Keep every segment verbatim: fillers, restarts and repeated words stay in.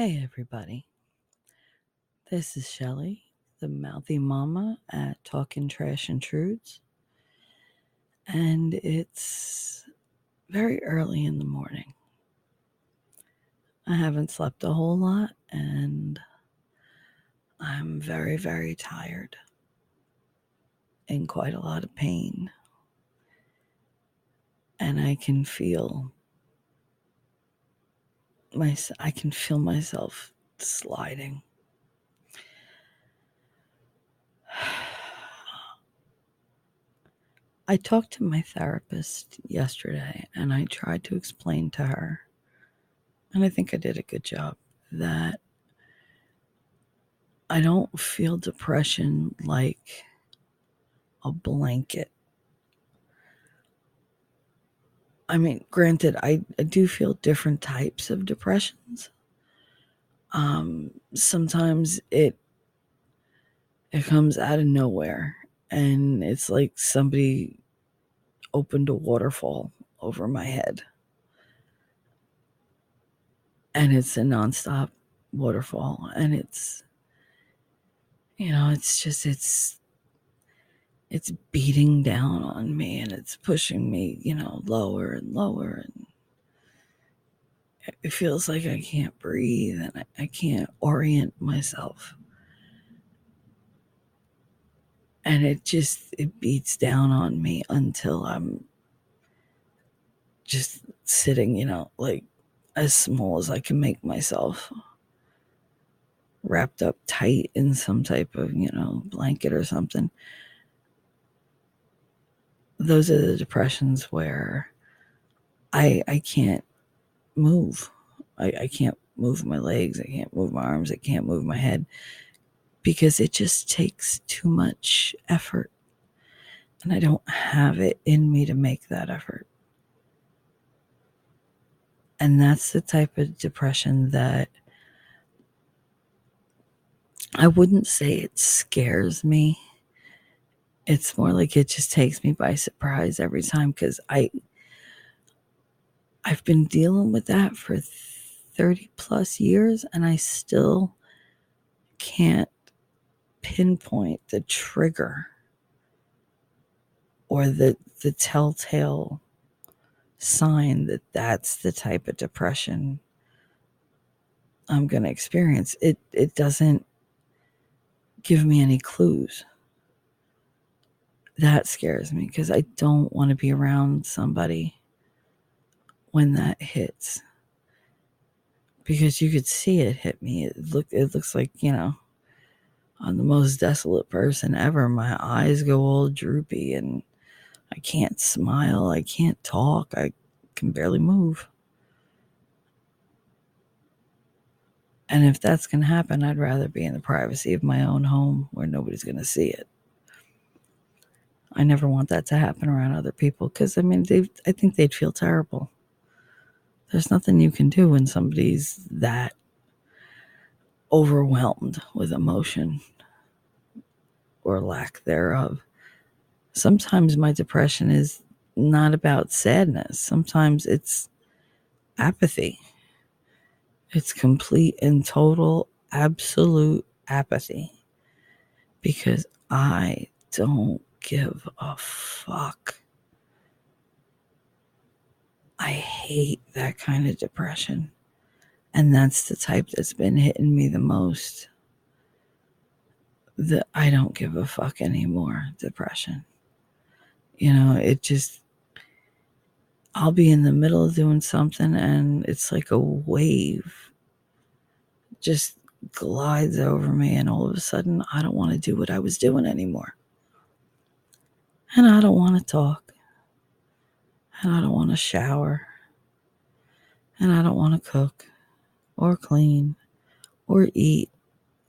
Hey everybody, this is Shelly, the mouthy mama at Talkin' Trash and Truths, and it's very early in the morning. I haven't slept a whole lot, and I'm very, very tired, in quite a lot of pain, and I can feel My, I can feel myself sliding. I talked to my therapist yesterday and I tried to explain to her, and I think I did a good job, that I don't feel depression like a blanket. I mean, granted, I, I do feel different types of depressions. Um, sometimes it it comes out of nowhere, and it's like somebody opened a waterfall over my head. And it's a nonstop waterfall, and it's, you know, it's just, it's, It's beating down on me, and it's pushing me, you know, lower and lower. And it feels like I can't breathe and I, I can't orient myself. And it just, it beats down on me until I'm just sitting, you know, like as small as I can make myself, wrapped up tight in some type of, you know, blanket or something. Those are the depressions where I I can't move. I, I can't move my legs. I can't move my arms. I can't move my head, because it just takes too much effort. And I don't have it in me to make that effort. And that's the type of depression that I wouldn't say it scares me. It's more like it just takes me by surprise every time, because I, I've been dealing with that for thirty plus years, and I still can't pinpoint the trigger or the the telltale sign that that's the type of depression I'm going to experience. It it doesn't give me any clues. That scares me, because I don't want to be around somebody when that hits, because you could see it hit me. It look, it looks like, you know, I'm the most desolate person ever. My eyes go all droopy and I can't smile. I can't talk. I can barely move. And if that's going to happen, I'd rather be in the privacy of my own home where nobody's going to see it. I never want that to happen around other people, because, I mean, they I think they'd feel terrible. There's nothing you can do when somebody's that overwhelmed with emotion or lack thereof. Sometimes my depression is not about sadness. Sometimes it's apathy. It's complete and total, absolute apathy, because I don't give a fuck. I hate that kind of depression. And that's the type that's been hitting me the most. The I don't give a fuck anymore depression. You know, it just, I'll be in the middle of doing something and it's like a wave just glides over me, and all of a sudden I don't want to do what I was doing anymore. And I don't want to talk. And I don't want to shower. And I don't want to cook or clean or eat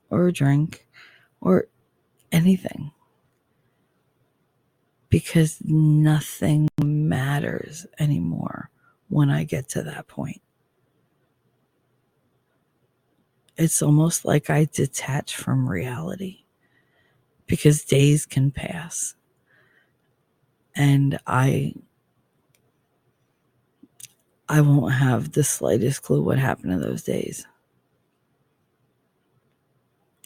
or drink or anything. Because nothing matters anymore when I get to that point. It's almost like I detach from reality, because days can pass. And I I won't have the slightest clue what happened in those days.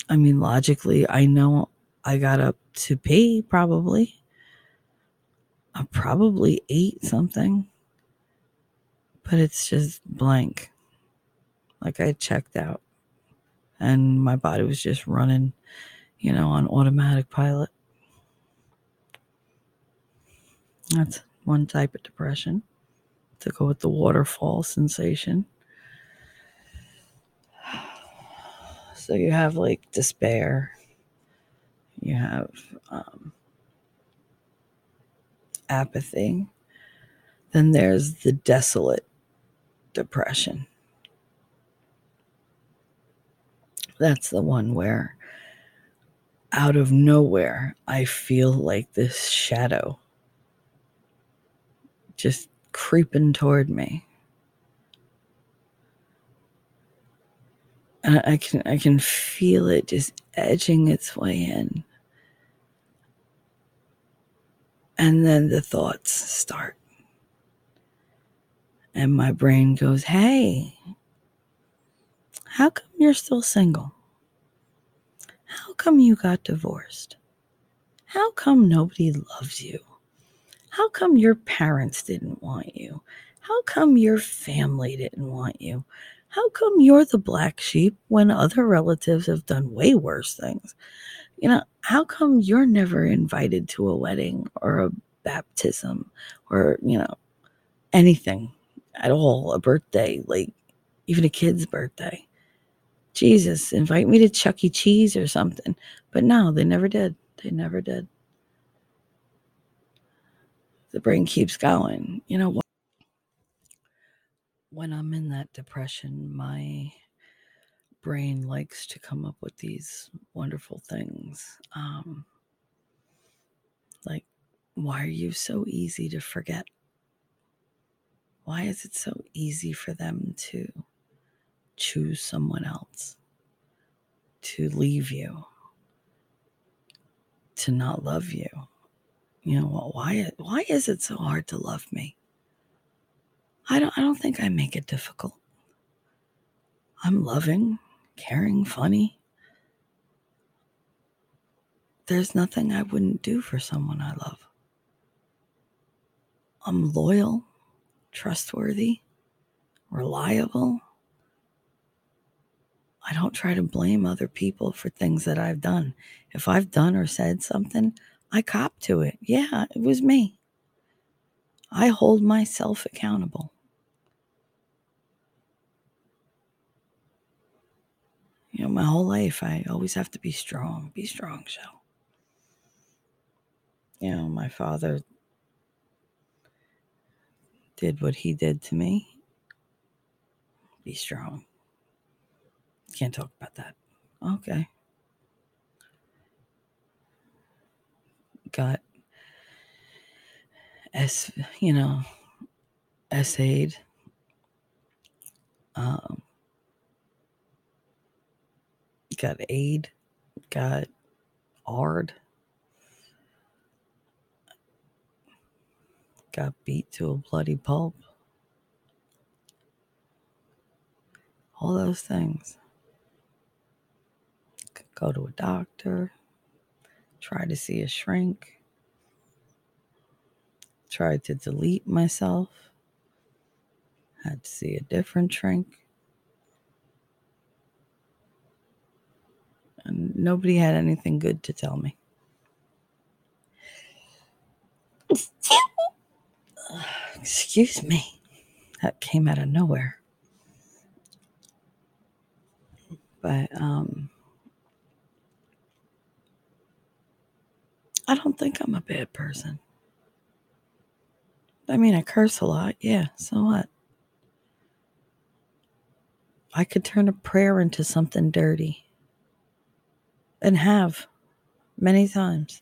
I mean, logically, I know I got up to pee, probably. I probably ate something, but it's just blank. Like I checked out and my body was just running, you know, on automatic pilot. That's one type of depression, to go with the waterfall sensation. So you have like despair. You have um, apathy. Then there's the desolate depression. That's the one where out of nowhere, I feel like this shadow just creeping toward me. And I can I can feel it just edging its way in. And then the thoughts start. And my brain goes, hey, how come you're still single? How come you got divorced? How come nobody loves you? How come your parents didn't want you? How come your family didn't want you? How come you're the black sheep when other relatives have done way worse things? You know, how come you're never invited to a wedding or a baptism or, you know, anything at all, a birthday, like even a kid's birthday? Jesus, invite me to Chuck E. Cheese or something. But no, they never did. They never did. The brain keeps going. You know, when I'm in that depression, my brain likes to come up with these wonderful things. Um, like, why are you so easy to forget? Why is it so easy for them to choose someone else, to leave you, to not love you? You know, well, why why is it so hard to love me? I don't I don't think I make it difficult. I'm loving, caring, funny. There's nothing I wouldn't do for someone I love. I'm loyal, trustworthy, reliable. I don't try to blame other people for things that I've done. If I've done or said something, I cop to it. Yeah, it was me. I hold myself accountable. You know, my whole life, I always have to be strong. Be strong, Shell. You know, my father did what he did to me. Be strong. Can't talk about that. Okay. Got as you know, essayed, um, got aid, got ard, got beat to a bloody pulp. All those things. Could go to a doctor. Try to see a shrink. Tried to delete myself. Had to see a different shrink. And nobody had anything good to tell me. Excuse me. That came out of nowhere. But, um... I don't think I'm a bad person. I mean, I curse a lot. Yeah, so what? I could turn a prayer into something dirty. And have. Many times.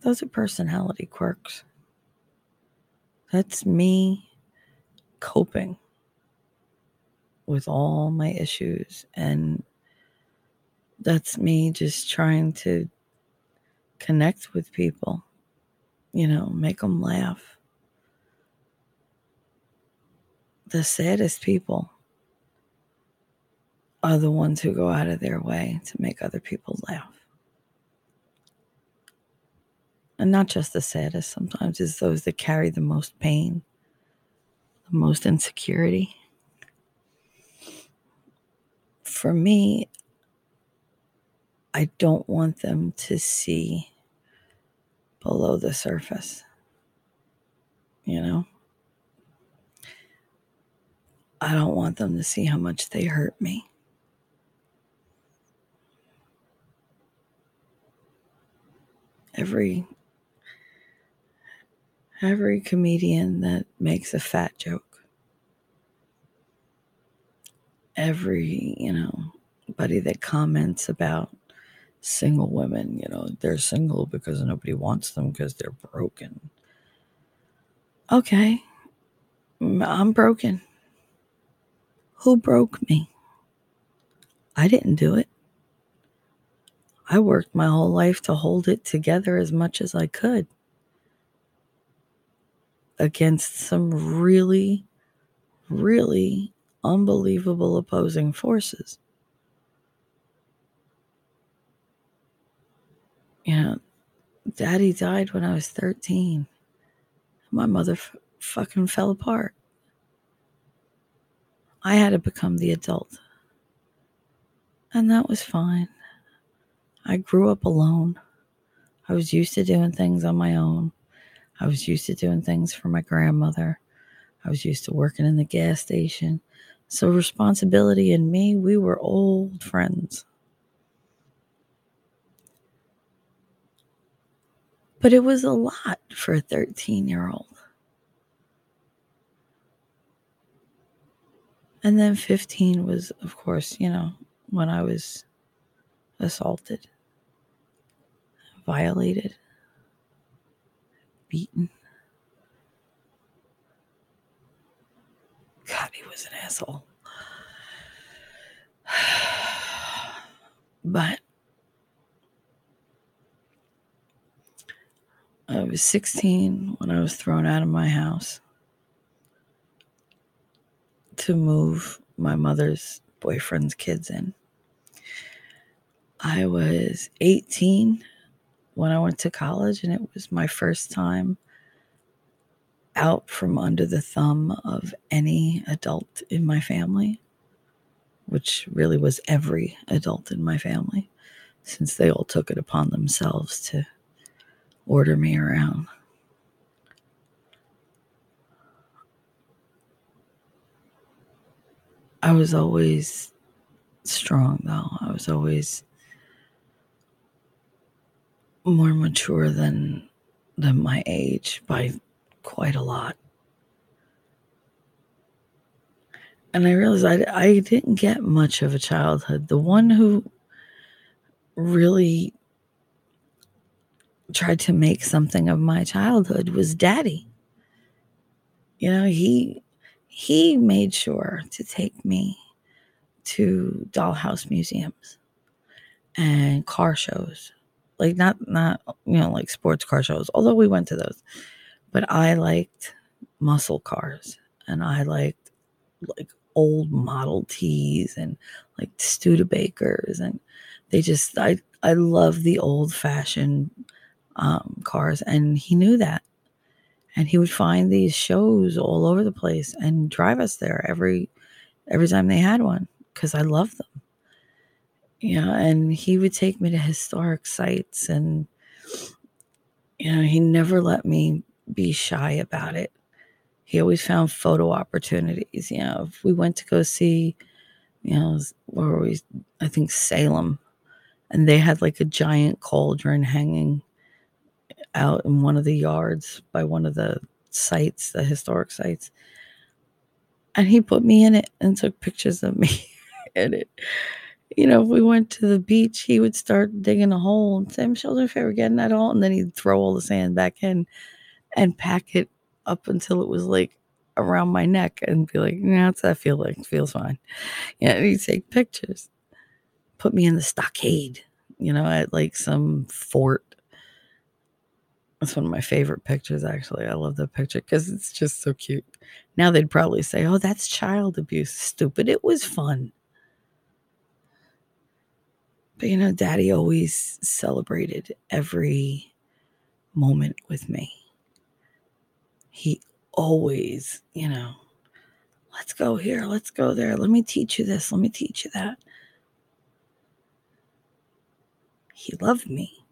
Those are personality quirks. That's me coping with all my issues, and that's me just trying to connect with people, you know, make them laugh. The saddest people are the ones who go out of their way to make other people laugh. And not just the saddest, sometimes it's those that carry the most pain, the most insecurity. For me, I don't want them to see below the surface, you know? I don't want them to see how much they hurt me. Every every comedian that makes a fat joke, every, you know, buddy that comments about single women, you know, they're single because nobody wants them because they're broken. Okay, I'm broken. Who broke me? I didn't do it. I worked my whole life to hold it together as much as I could against some really, really unbelievable opposing forces. You know, Daddy died when I was thirteen. My mother f- fucking fell apart. I had to become the adult. And that was fine. I grew up alone. I was used to doing things on my own. I was used to doing things for my grandmother. I was used to working in the gas station. So responsibility and me, we were old friends. But it was a lot for a thirteen-year-old. And then fifteen was, of course, you know, when I was assaulted, violated, beaten. God, he was an asshole. But I was sixteen when I was thrown out of my house to move my mother's boyfriend's kids in. I was eighteen when I went to college, and it was my first time out from under the thumb of any adult in my family, which really was every adult in my family, since they all took it upon themselves to order me around. I was always strong, though. I was always more mature than than my age by quite a lot. And I realized I, I didn't get much of a childhood. The one who really tried to make something of my childhood was Daddy. You know, he he made sure to take me to dollhouse museums and car shows. Like not not you know, like sports car shows, although we went to those. But I liked muscle cars, and I liked like old Model Ts and like Studebakers, and they just I I love the old fashioned Um, cars, and he knew that, and he would find these shows all over the place and drive us there every every time they had one because I loved them, you know. And he would take me to historic sites, and you know, he never let me be shy about it. He always found photo opportunities. You know, if we went to go see, you know, where were we? I think Salem, and they had like a giant cauldron hanging out in one of the yards by one of the sites, the historic sites. And he put me in it and took pictures of me in it. You know, if we went to the beach, he would start digging a hole and say, "Michelle, do you favor getting that hole?" And then he'd throw all the sand back in and pack it up until it was like around my neck and be like, "Nah, what's that feel like? It feels fine." Yeah, you know, and he'd take pictures. Put me in the stockade, you know, at like some fort. That's one of my favorite pictures, actually. I love that picture because it's just so cute. Now they'd probably say, "Oh, that's child abuse." Stupid. It was fun. But, you know, Daddy always celebrated every moment with me. He always, you know, let's go here, let's go there, let me teach you this, let me teach you that. He loved me.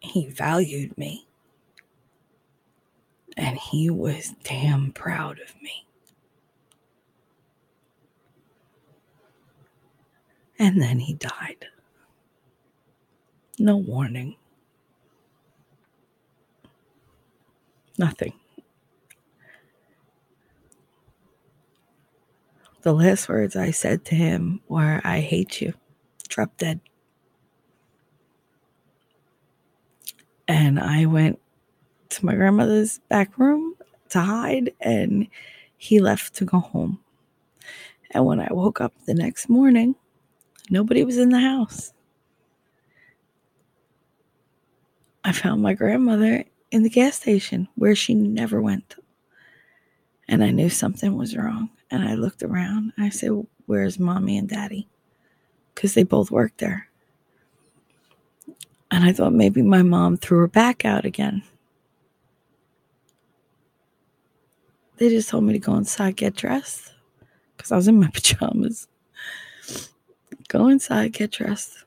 He valued me. And he was damn proud of me. And then he died. No warning. Nothing. The last words I said to him were, I hate you. Drop dead. And I went to my grandmother's back room to hide, and he left to go home. And when I woke up the next morning, nobody was in the house. I found my grandmother in the gas station where she never went. And I knew something was wrong. And I looked around and I said, where's Mommy and Daddy? Because they both worked there. And I thought maybe my mom threw her back out again. They just told me to go inside, get dressed, because I was in my pajamas. Go inside, get dressed.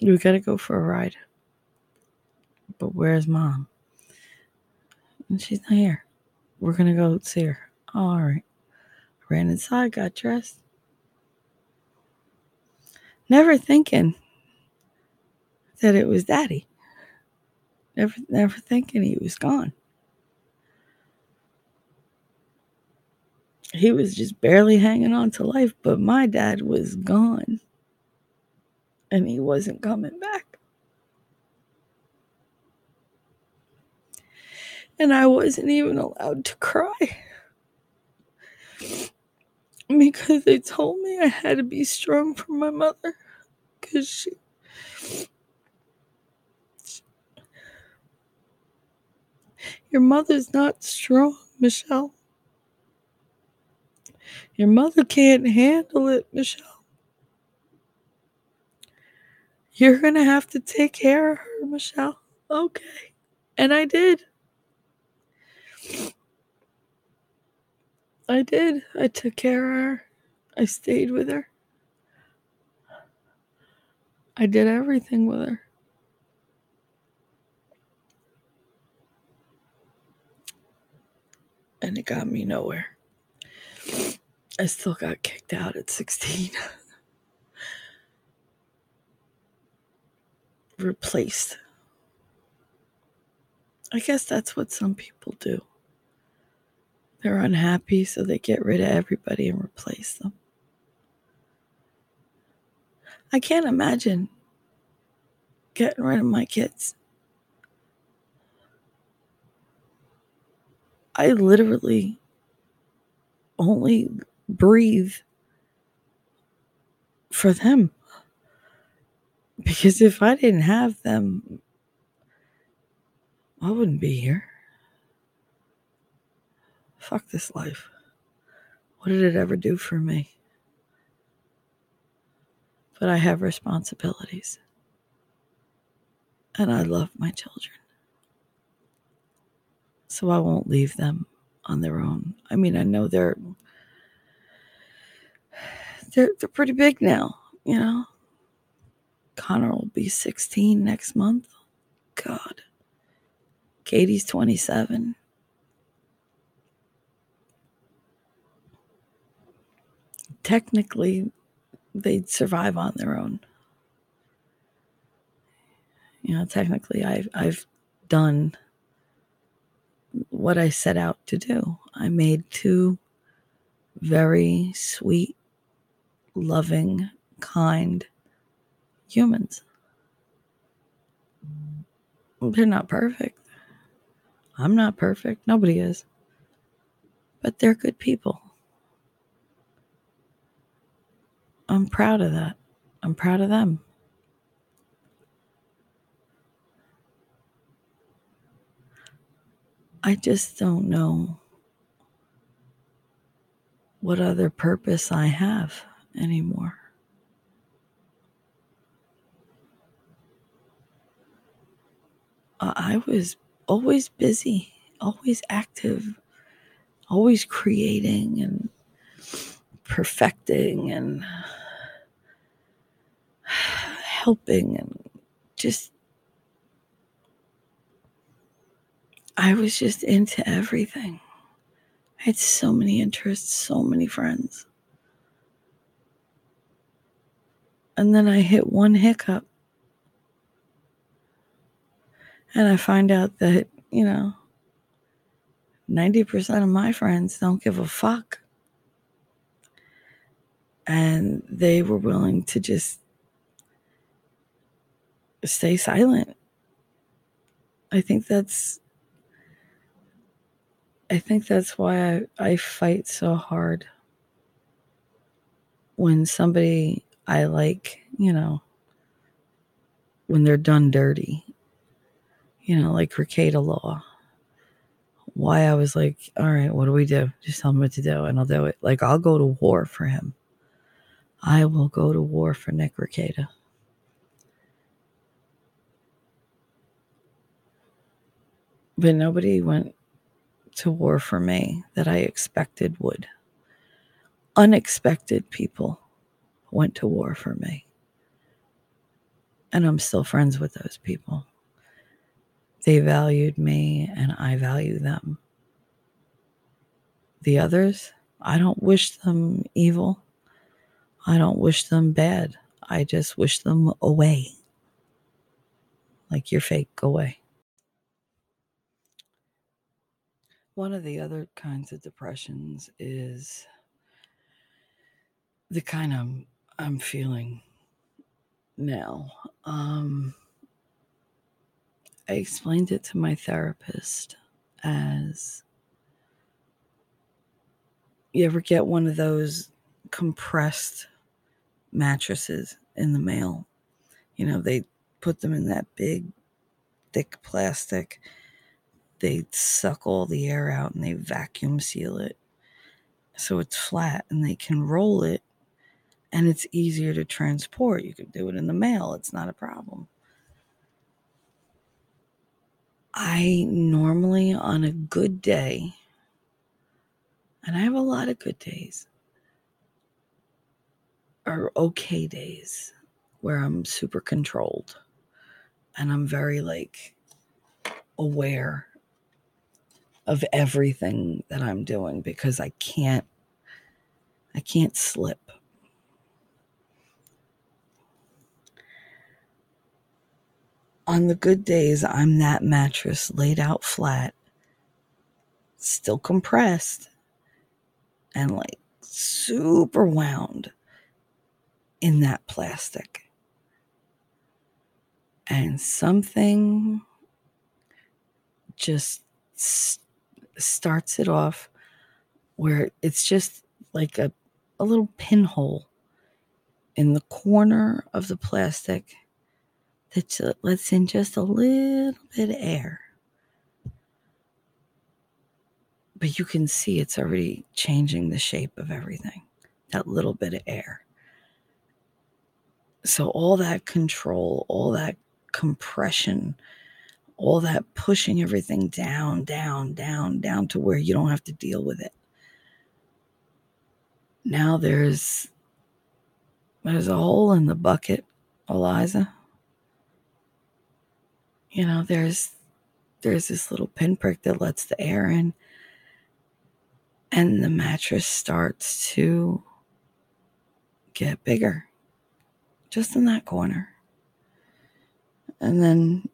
We got to go for a ride. But where's Mom? And she's not here. We're going to go see her. All right. I ran inside, got dressed. Never thinking that it was Daddy. Never, never thinking he was gone. He was just barely hanging on to life, but my dad was gone. And he wasn't coming back. And I wasn't even allowed to cry. Because they told me I had to be strong for my mother. Because she... Your mother's not strong, Michelle. Your mother can't handle it, Michelle. You're going to have to take care of her, Michelle. Okay. And I did. I did. I took care of her. I stayed with her. I did everything with her. And it got me nowhere. I still got kicked out at sixteen. Replaced. I guess that's what some people do. They're unhappy, so they get rid of everybody and replace them. I can't imagine getting rid of my kids. I literally only breathe for them. Because if I didn't have them, I wouldn't be here. Fuck this life. What did it ever do for me? But I have responsibilities. And I love my children. So I won't leave them on their own. I mean, I know they're They're they're pretty big now, you know. Connor will be sixteen next month. God. Katie's twenty-seven. Technically, they'd survive on their own. You know, technically, I've I've done what I set out to do. I made two very sweet, loving, kind humans. They're not perfect. I'm not perfect. Nobody is. But they're good people. I'm proud of that. I'm proud of them. I just don't know what other purpose I have anymore. I was always busy, always active, always creating and perfecting and helping, and just, I was just into everything. I had so many interests, so many friends. And then I hit one hiccup. And I find out that, you know, ninety percent of my friends don't give a fuck. And they were willing to just stay silent. I think that's, I think that's why I, I fight so hard when somebody I like, you know, when they're done dirty. You know, like Rekieta law. Why I was like, all right, what do we do? Just tell me what to do and I'll do it. Like, I'll go to war for him. I will go to war for Nick Rekieta. But nobody went to war for me that I expected would. Unexpected people went to war for me. And I'm still friends with those people. They valued me and I value them. The others, I don't wish them evil. I don't wish them bad. I just wish them away. Like, you're fake, go away. One of the other kinds of depressions is the kind I'm, I'm feeling now. Um... I explained it to my therapist as, you ever get one of those compressed mattresses in the mail? You know, they put them in that big, thick plastic. They suck all the air out and they vacuum seal it. So it's flat and they can roll it and it's easier to transport. You can do it in the mail. It's not a problem. I normally, on a good day, and I have a lot of good days, or okay days, where I'm super controlled, and I'm very, like, aware of everything that I'm doing, because I can't, I can't slip. On the good days, I'm that mattress laid out flat, still compressed, and like super wound in that plastic. And something just s- starts it off where it's just like a, a little pinhole in the corner of the plastic that lets in just a little bit of air. But you can see it's already changing the shape of everything, that little bit of air. So all that control, all that compression, all that pushing everything down, down, down, down to where you don't have to deal with it. Now there's, there's a hole in the bucket, Eliza. You know, there's there's this little pinprick that lets the air in, and the mattress starts to get bigger, just in that corner. And then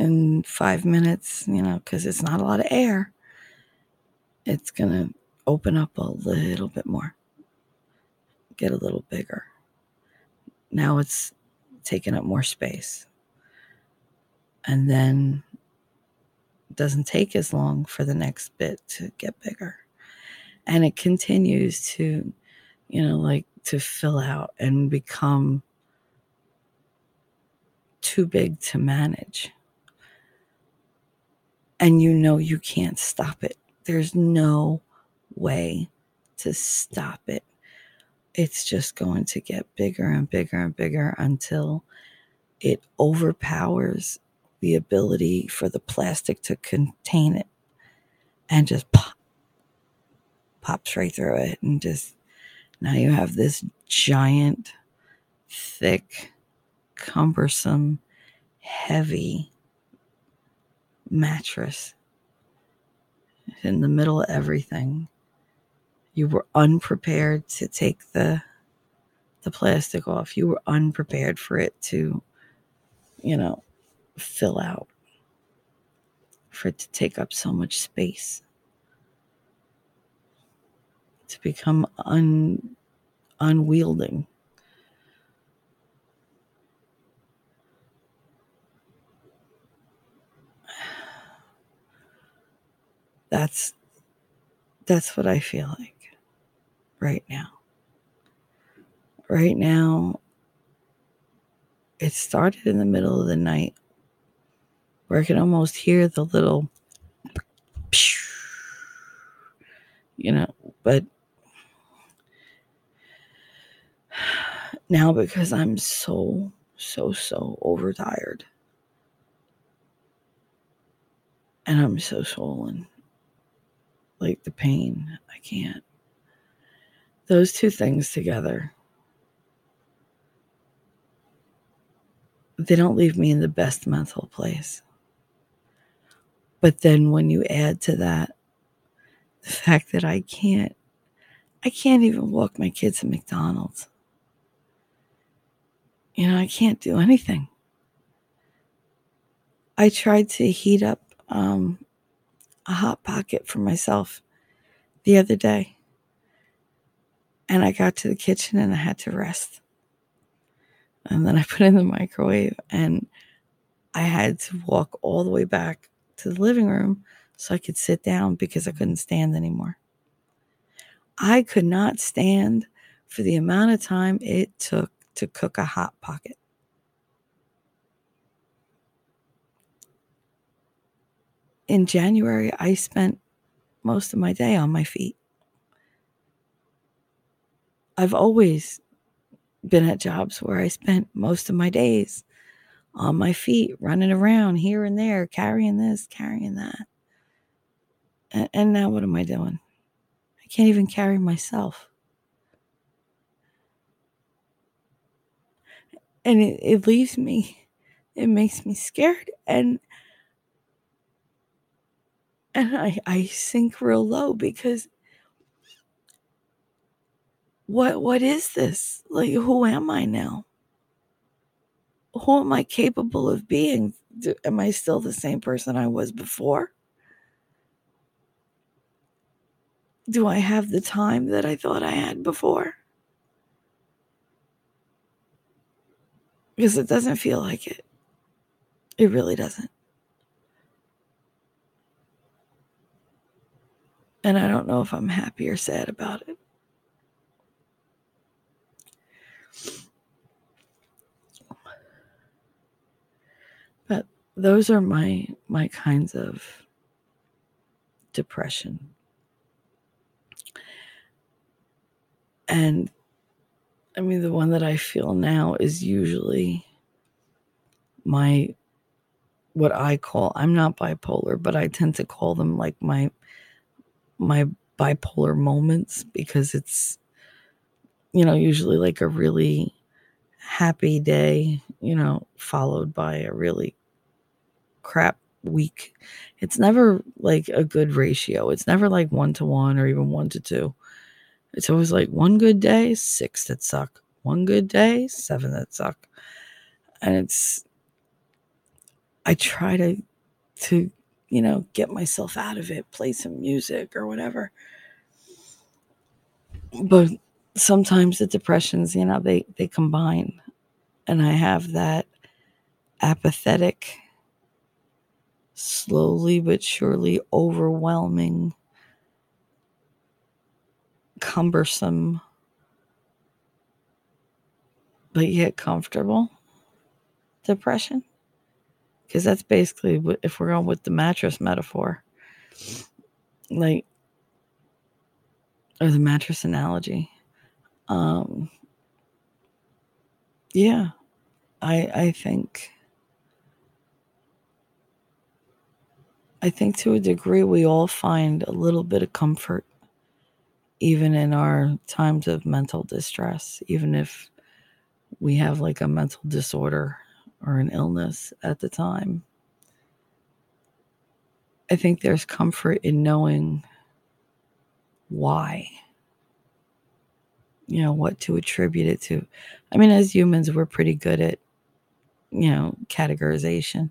in five minutes, you know, because it's not a lot of air, it's going to open up a little bit more, get a little bigger. Now it's taking up more space. And then it doesn't take as long for the next bit to get bigger. And it continues to, you know, like to fill out and become too big to manage. And you know you can't stop it. There's no way to stop it. it's just going to get bigger and bigger and bigger until it overpowers the ability for the plastic to contain it, and just pop, pops right through it. And just now you have this giant, thick, cumbersome, heavy mattress in the middle of everything. You were unprepared to take the the plastic off. You were unprepared for it to, you know, fill out, for it to take up so much space, to become un, unwielding. That's that's what I feel like right now. Right now, it started in the middle of the night, where I can almost hear the little, you know, but now because I'm so, so, so overtired and I'm so swollen, like the pain, I can't. Those two things together, they don't leave me in the best mental place. But then when you add to that the fact that I can't, I can't even walk my kids to McDonald's. You know, I can't do anything. I tried to heat up um, a Hot Pocket for myself the other day, and I got to the kitchen and I had to rest. And then I put it in the microwave and I had to walk all the way back to the living room so I could sit down because I couldn't stand anymore. I could not stand for the amount of time it took to cook a Hot Pocket. In January, I spent most of my day on my feet. I've always been at jobs where I spent most of my days on my feet, running around here and there, carrying this, carrying that. And, and now what am I doing? I can't even carry myself. And it, it leaves me, it makes me scared. And And I, I sink real low because what what is this? Like, who am I now? Who am I capable of being? Do, am I still the same person I was before? Do I have the time that I thought I had before? Because it doesn't feel like it. It really doesn't. And I don't know if I'm happy or sad about it. But those are my my kinds of depression. And I mean, the one that I feel now is usually my, what I call, I'm not bipolar, but I tend to call them like my my bipolar moments, because it's, you know, usually like a really happy day, you know, followed by a really crap week. It's never like a good ratio. It's never like one to one or even one to two. It's always like one good day, six that suck. One good day, seven that suck. And it's, I try to, to, you know, get myself out of it, play some music or whatever. But sometimes the depressions, you know, they, they combine. And I have that apathetic, slowly but surely overwhelming, cumbersome, but yet comfortable depression. Because that's basically, if we're going with the mattress metaphor, like, or the mattress analogy, Um, yeah, I I think I think to a degree we all find a little bit of comfort even in our times of mental distress, even if we have like a mental disorder or an illness at the time. I think there's comfort in knowing why, you know, what to attribute it to. I mean, as humans, we're pretty good at, you know, categorization.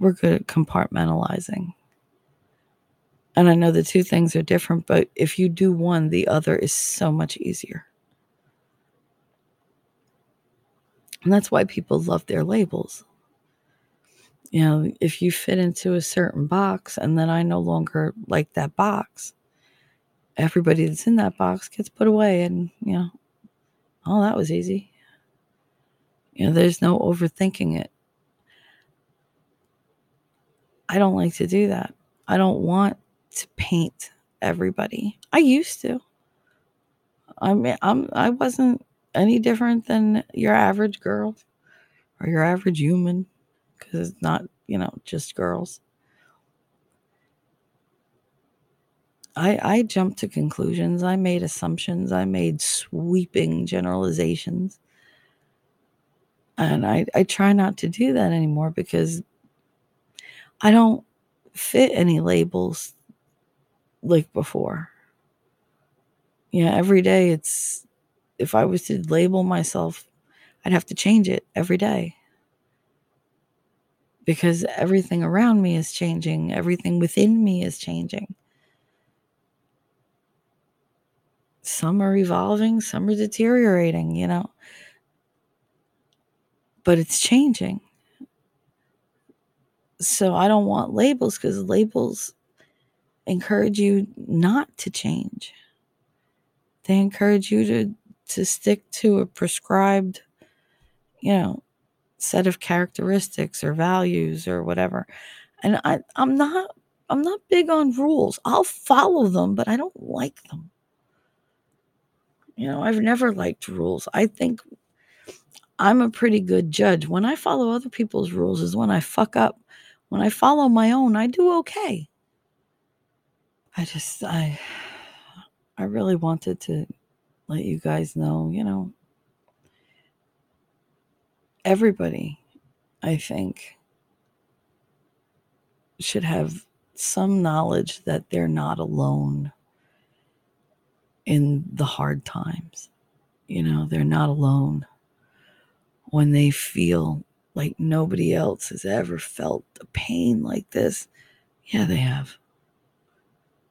We're good at compartmentalizing. And I know the two things are different, but if you do one, the other is so much easier. And that's why people love their labels. You know, if you fit into a certain box and then I no longer like that box, everybody that's in that box gets put away and, you know, oh, that was easy. You know, there's no overthinking it. I don't like to do that. I don't want to paint everybody. I used to. I mean, I'm, I wasn't any different than your average girl or your average human, because it's not, you know, just girls. I I jumped to conclusions. I made assumptions. I made sweeping generalizations. And I, I try not to do that anymore because I don't fit any labels like before. You know, every day it's, if I was to label myself, I'd have to change it every day. Because everything around me is changing. Everything within me is changing. Some are evolving. Some are deteriorating, you know. But it's changing. So I don't want labels because labels encourage you not to change. They encourage you to, to stick to a prescribed, you know, set of characteristics or values or whatever. And I, I'm not, I'm not big on rules. I'll follow them, but I don't like them. You know, I've never liked rules. I think I'm a pretty good judge. When I follow other people's rules is when I fuck up. When I follow my own, I do okay. I just, I, I really wanted to let you guys know, you know, everybody, I think, should have some knowledge that they're not alone in the hard times. You know, they're not alone when they feel like nobody else has ever felt the pain like this. Yeah, they have.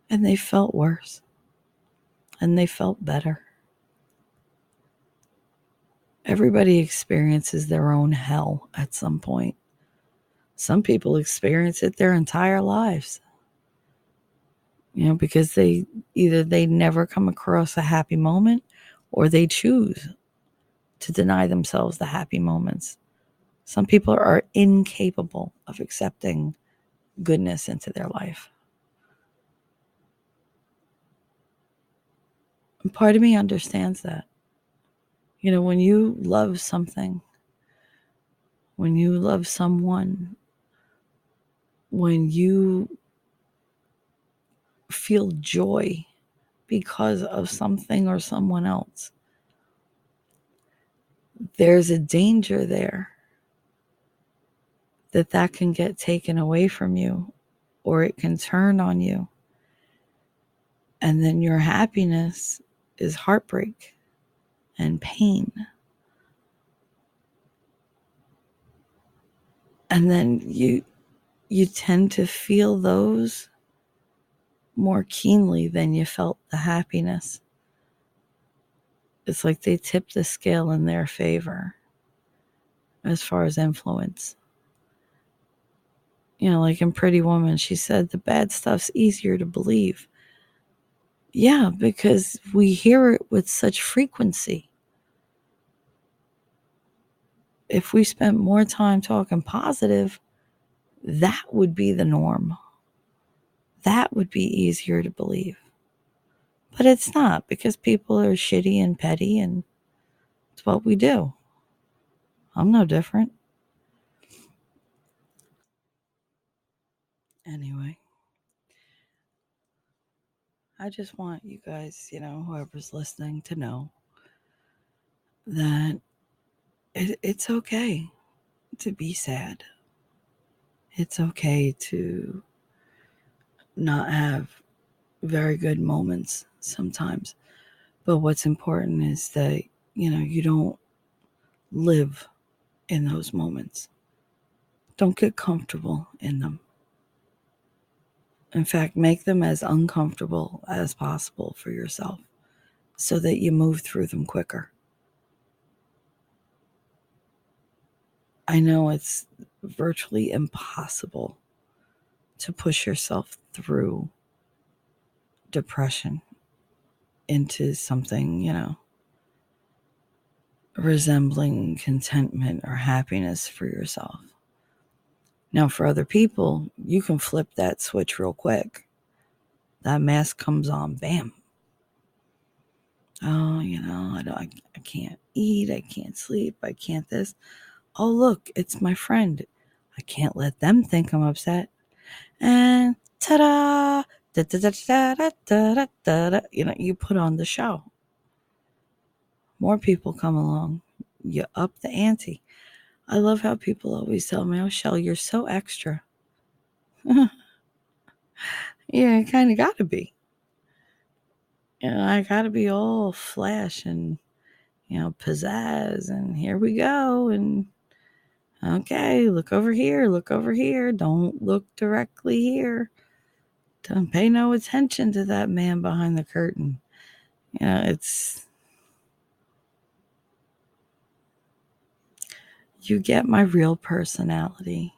And they felt worse. And they felt better. Everybody experiences their own hell at some point. Some people experience it their entire lives. You know, because they either they never come across a happy moment or they choose to deny themselves the happy moments. Some people are incapable of accepting goodness into their life. And part of me understands that. You know, when you love something, when you love someone, when you feel joy because of something or someone else, there's a danger there that that can get taken away from you or it can turn on you. And then your happiness is heartbreak and pain. And then you you tend to feel those more keenly than you felt the happiness. It's like they tip the scale in their favor as far as influence. You know, like in Pretty Woman, she said the bad stuff's easier to believe. Yeah, because we hear it with such frequency. If we spent more time talking positive, that would be the norm. That would be easier to believe. But it's not, because people are shitty and petty, and it's what we do. I'm no different. Anyway, I just want you guys, you know, whoever's listening, to know that it, it's okay to be sad. It's okay to not have very good moments sometimes. But what's important is that, you know, you don't live in those moments. Don't get comfortable in them. In fact, make them as uncomfortable as possible for yourself so that you move through them quicker. I know it's virtually impossible to push yourself through depression into something, you know, resembling contentment or happiness for yourself. Now, for other people, you can flip that switch real quick. That mask comes on, bam. Oh, you know, I, don't, I, I can't eat, I can't sleep, I can't this. Oh, look, it's my friend. I can't let them think I'm upset. And ta-da! Da, da, da, da, da, da, da, da. You know, you put on the show. More people come along. You up the ante. I love how people always tell me, oh, Shell, you're so extra. Yeah, I kind of got to be. You know, I got to be all flash and, you know, pizzazz and here we go. And okay, look over here, look over here. Don't look directly here. Don't pay no attention to that man behind the curtain. You know, it's... you get my real personality.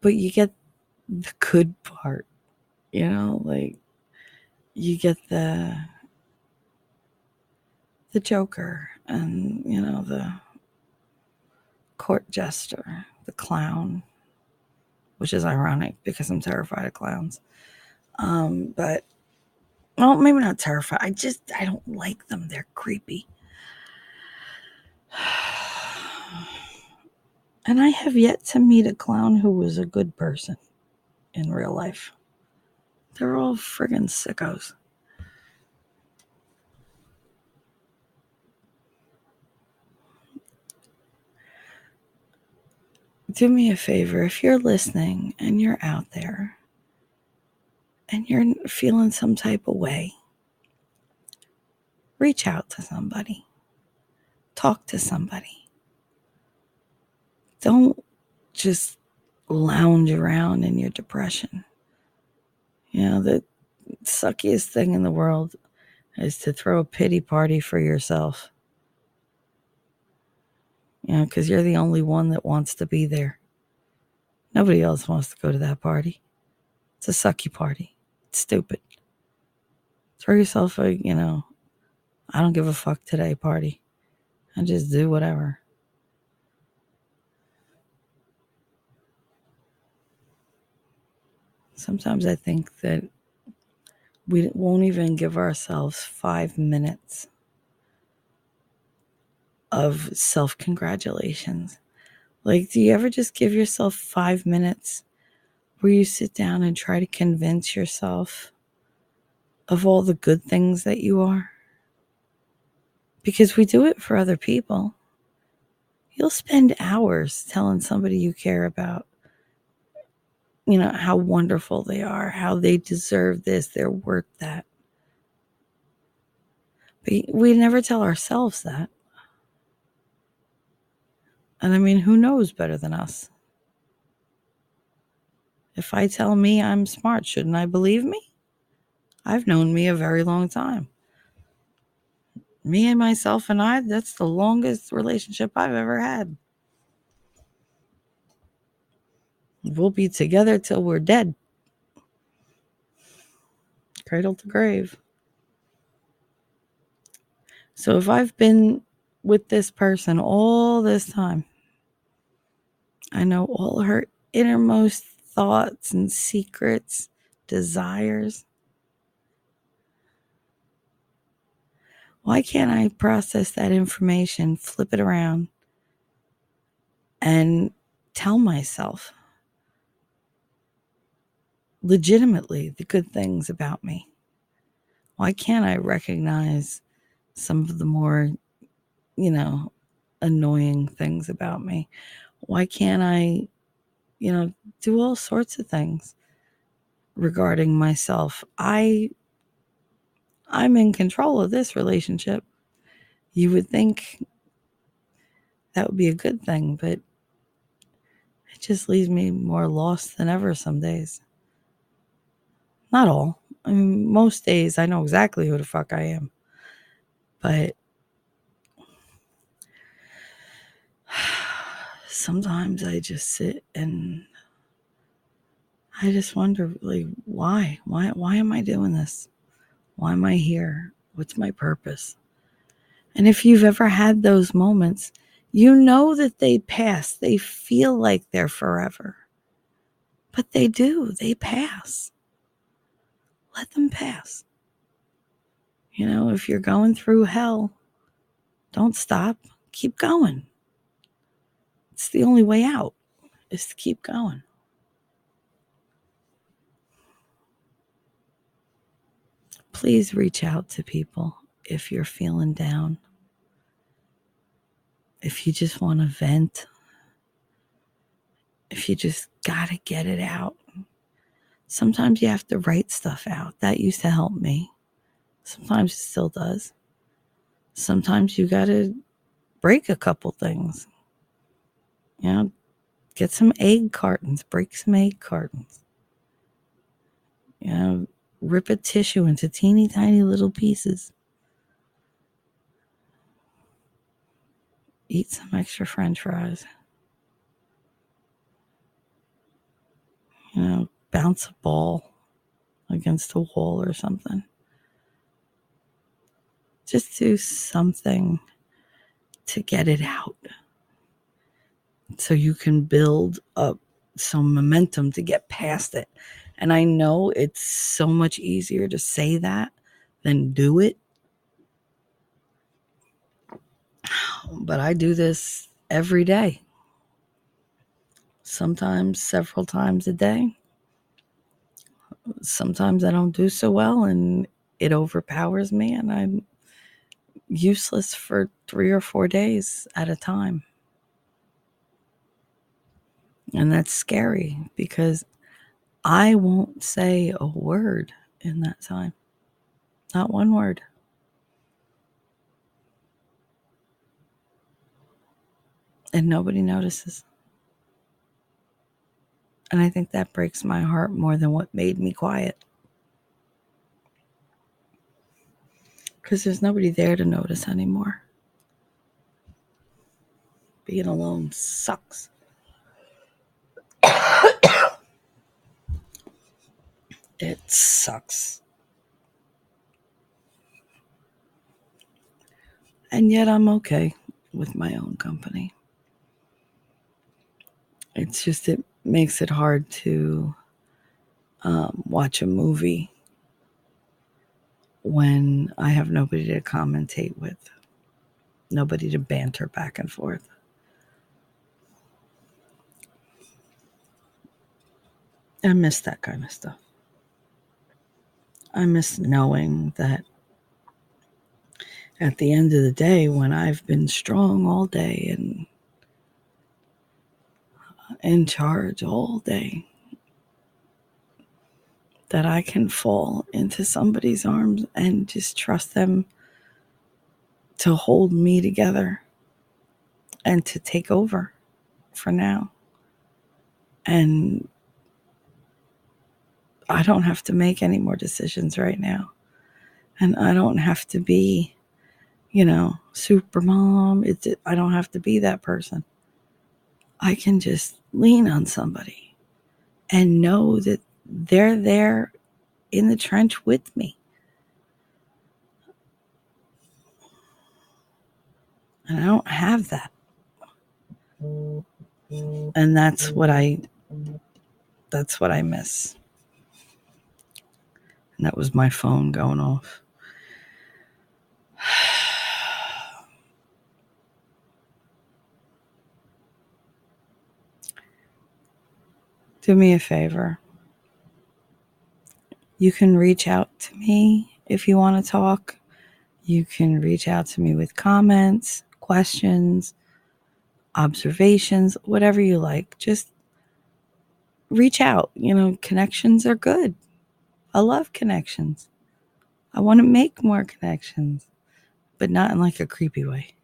But you get the good part. You know, like, you get the... the joker. And, you know, the... court jester. The clown. Which is ironic because I'm terrified of clowns. Um, but, well, maybe not terrified. I just, I don't like them. They're creepy. And I have yet to meet a clown who was a good person in real life. They're all friggin' sickos. Do me a favor, if you're listening and you're out there and you're feeling some type of way, reach out to somebody. Talk to somebody. Don't just lounge around in your depression. You know, the suckiest thing in the world is to throw a pity party for yourself. You know, because you're the only one that wants to be there. Nobody else wants to go to that party. It's a sucky party. It's stupid. Throw yourself a, you know, I don't give a fuck today party. And just do whatever. Sometimes I think that we won't even give ourselves five minutes of self-congratulations. Like, do you ever just give yourself five minutes where you sit down and try to convince yourself of all the good things that you are? Because we do it for other people. You'll spend hours telling somebody you care about, you know, how wonderful they are, how they deserve this, they're worth that. But we never tell ourselves that. And I mean, who knows better than us? If I tell me I'm smart, shouldn't I believe me? I've known me a very long time. Me and myself and I, that's the longest relationship I've ever had. We'll be together till we're dead. Cradle to grave. So if I've been with this person all this time, I know all her innermost thoughts and secrets, desires. Why can't I process that information, flip it around, and tell myself legitimately the good things about me? Why can't I recognize some of the more, you know, annoying things about me? Why can't I, you know, do all sorts of things regarding myself? I, I'm in control of this relationship. You would think that would be a good thing, but it just leaves me more lost than ever some days. Not all. I mean, most days I know exactly who the fuck I am. But sometimes I just sit and I just wonder, like, why? Why why am I doing this? Why am I here? What's my purpose? And if you've ever had those moments, you know that they pass. They feel like they're forever. But they do. They pass. Let them pass. You know, if you're going through hell, don't stop. Keep going. It's the only way out, is to keep going. Please reach out to people if you're feeling down. If you just want to vent. If you just got to get it out. Sometimes you have to write stuff out. That used to help me. Sometimes it still does. Sometimes you got to break a couple things. You know, get some egg cartons. Break some egg cartons. You know, rip a tissue into teeny tiny little pieces. Eat some extra French fries. You know, bounce a ball against a wall or something. Just do something to get it out, so you can build up some momentum to get past it. And I know it's so much easier to say that than do it. But I do this every day. Sometimes several times a day. Sometimes I don't do so well and it overpowers me and I'm useless for three or four days at a time. And that's scary because I won't say a word in that time. Not one word. And nobody notices. And I think that breaks my heart more than what made me quiet. Because there's nobody there to notice anymore. Being alone sucks. It sucks. And yet I'm okay with my own company. It's just it makes it hard to um, watch a movie when I have nobody to commentate with, nobody to banter back and forth. I miss that kind of stuff. I miss knowing that at the end of the day, when I've been strong all day and in charge all day, that I can fall into somebody's arms and just trust them to hold me together and to take over for now. And I don't have to make any more decisions right now. And I don't have to be, you know, super mom. It's, I don't have to be that person. I can just lean on somebody and know that they're there in the trench with me. And I don't have that. And that's what I, that's what I miss. And that was my phone going off. do me a favor. You can reach out to me if you want to talk. You can reach out to me with comments, questions, observations, whatever you like. Just reach out. You know, connections are good. I love connections. I want to make more connections, but not in like a creepy way.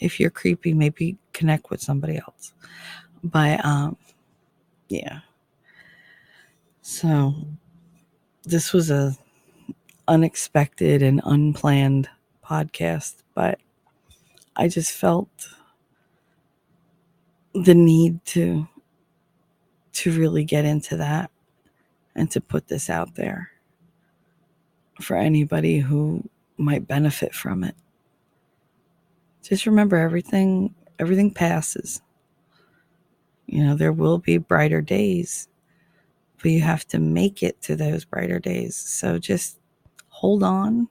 If you're creepy, maybe connect with somebody else. But, um, yeah. So this was a unexpected and unplanned podcast, but I just felt the need to, to really get into that and to put this out there for anybody who might benefit from it. Just remember, everything, everything passes. You know, there will be brighter days, but you have to make it to those brighter days. So just hold on,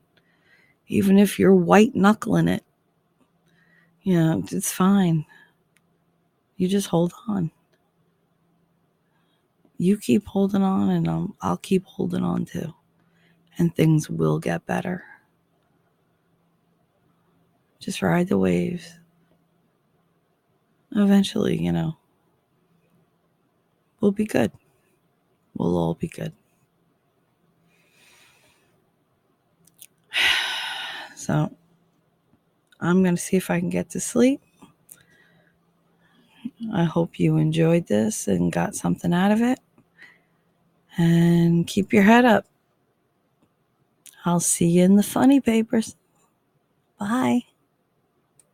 even if you're white knuckling it. You know, it's fine. You just hold on. You keep holding on, and um, I'll keep holding on too. And things will get better. Just ride the waves. Eventually, you know, we'll be good. We'll all be good. So, I'm going to see if I can get to sleep. I hope you enjoyed this and got something out of it. And keep your head up. I'll see you in the funny papers. Bye.